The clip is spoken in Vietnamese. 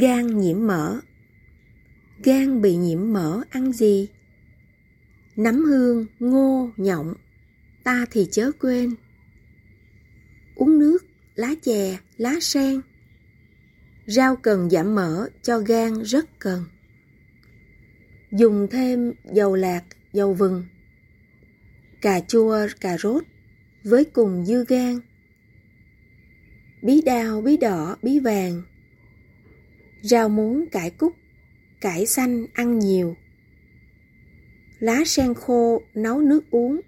Gan nhiễm mỡ. Gan bị nhiễm mỡ ăn gì? Nấm hương, ngô, nhộng, ta thì chớ quên. Uống nước, lá chè, lá sen. Rau cần giảm mỡ cho gan rất cần. Dùng thêm dầu lạc, dầu vừng, cà chua, cà rốt với cùng dư gan. Bí đao, bí đỏ, bí vàng. Rau muống, cải cúc, cải xanh ăn nhiều. Lá sen khô nấu nước uống.